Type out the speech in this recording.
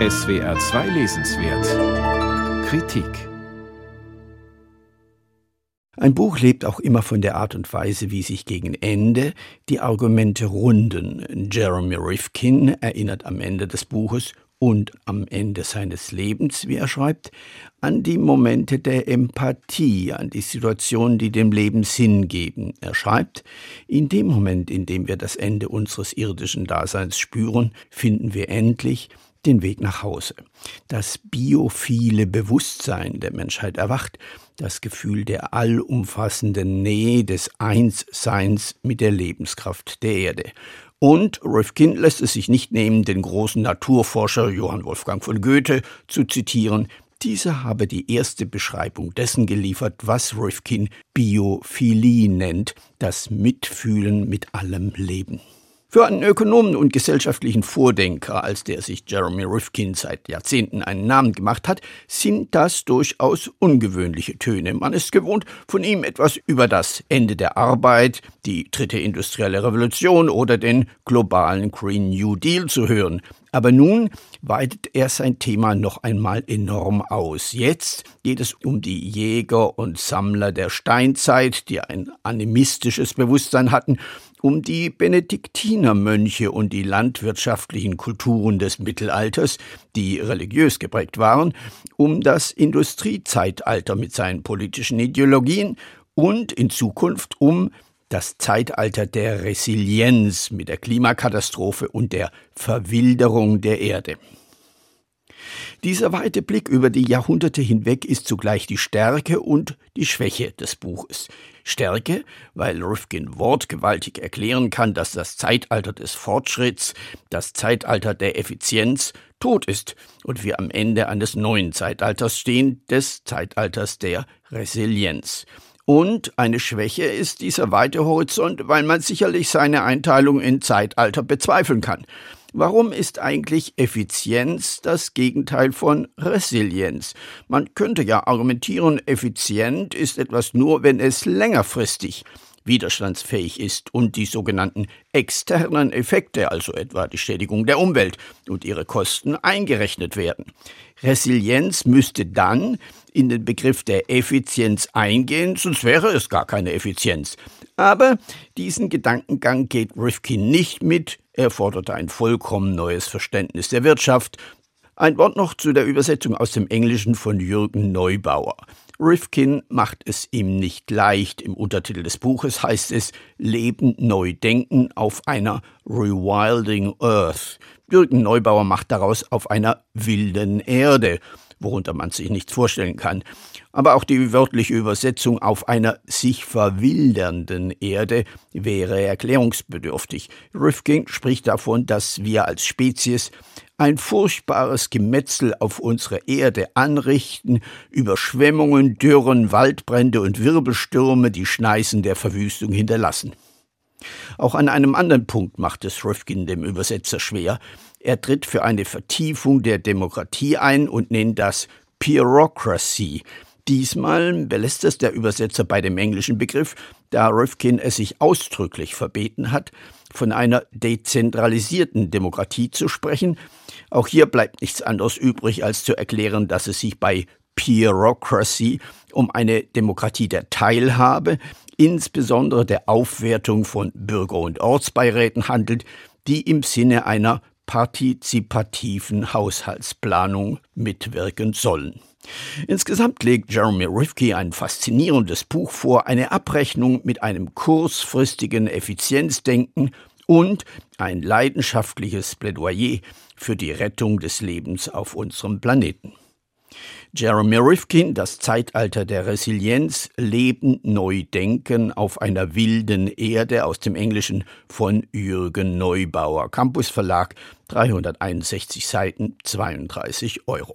SWR2 lesenswert. Kritik. Ein Buch lebt auch immer von der Art und Weise, wie sich gegen Ende die Argumente runden. Jeremy Rifkin erinnert am Ende des Buches und am Ende seines Lebens, wie er schreibt, an die Momente der Empathie, an die Situationen, die dem Leben Sinn geben. Er schreibt, in dem Moment, in dem wir das Ende unseres irdischen Daseins spüren, finden wir endlich den Weg nach Hause. Das biophile Bewusstsein der Menschheit erwacht, das Gefühl der allumfassenden Nähe des Einsseins mit der Lebenskraft der Erde. Und Rifkin lässt es sich nicht nehmen, den großen Naturforscher Johann Wolfgang von Goethe zu zitieren. Dieser habe die erste Beschreibung dessen geliefert, was Rifkin Biophilie nennt, das Mitfühlen mit allem Leben. Für einen Ökonomen und gesellschaftlichen Vordenker, als der sich Jeremy Rifkin seit Jahrzehnten einen Namen gemacht hat, sind das durchaus ungewöhnliche Töne. Man ist gewohnt, von ihm etwas über das Ende der Arbeit, die dritte industrielle Revolution oder den globalen Green New Deal zu hören. Aber nun weitet er sein Thema noch einmal enorm aus. Jetzt geht es um die Jäger und Sammler der Steinzeit, die ein animistisches Bewusstsein hatten, um die Benediktinermönche und die landwirtschaftlichen Kulturen des Mittelalters, die religiös geprägt waren, um das Industriezeitalter mit seinen politischen Ideologien und in Zukunft um das Zeitalter der Resilienz mit der Klimakatastrophe und der Verwilderung der Erde. Dieser weite Blick über die Jahrhunderte hinweg ist zugleich die Stärke und die Schwäche des Buches. Stärke, weil Rifkin wortgewaltig erklären kann, dass das Zeitalter des Fortschritts, das Zeitalter der Effizienz tot ist und wir am Ende eines neuen Zeitalters stehen, des Zeitalters der Resilienz. Und eine Schwäche ist dieser weite Horizont, weil man sicherlich seine Einteilung in Zeitalter bezweifeln kann. Warum ist eigentlich Effizienz das Gegenteil von Resilienz? Man könnte ja argumentieren, effizient ist etwas nur, wenn es längerfristig widerstandsfähig ist und die sogenannten externen Effekte, also etwa die Schädigung der Umwelt und ihre Kosten, eingerechnet werden. Resilienz müsste dann in den Begriff der Effizienz eingehen, sonst wäre es gar keine Effizienz. Aber diesen Gedankengang geht Rifkin nicht mit. Er forderte ein vollkommen neues Verständnis der Wirtschaft. Ein Wort noch zu der Übersetzung aus dem Englischen von Jürgen Neubauer. Rifkin macht es ihm nicht leicht. Im Untertitel des Buches heißt es »Leben neu denken auf einer rewilding Earth«. Jürgen Neubauer macht daraus »auf einer wilden Erde«, worunter man sich nichts vorstellen kann. Aber auch die wörtliche Übersetzung »auf einer sich verwildernden Erde« wäre erklärungsbedürftig. Rifkin spricht davon, dass wir als Spezies ein furchtbares Gemetzel auf unserer Erde anrichten, Überschwemmungen, Dürren, Waldbrände und Wirbelstürme, die Schneisen der Verwüstung hinterlassen. Auch an einem anderen Punkt macht es Rifkin dem Übersetzer schwer. Er tritt für eine Vertiefung der Demokratie ein und nennt das Pyrocracy. Diesmal belässt es der Übersetzer bei dem englischen Begriff, da Rifkin es sich ausdrücklich verbeten hat, von einer dezentralisierten Demokratie zu sprechen. Auch hier bleibt nichts anderes übrig, als zu erklären, dass es sich bei Pyrocracy um eine Demokratie der Teilhabe, insbesondere der Aufwertung von Bürger- und Ortsbeiräten handelt, die im Sinne einer partizipativen Haushaltsplanung mitwirken sollen. Insgesamt legt Jeremy Rifkin ein faszinierendes Buch vor, eine Abrechnung mit einem kurzfristigen Effizienzdenken und ein leidenschaftliches Plädoyer für die Rettung des Lebens auf unserem Planeten. Jeremy Rifkin, das Zeitalter der Resilienz, Leben neu denken auf einer wilden Erde, aus dem Englischen von Jürgen Neubauer, Campus Verlag, 361 Seiten, 32 €.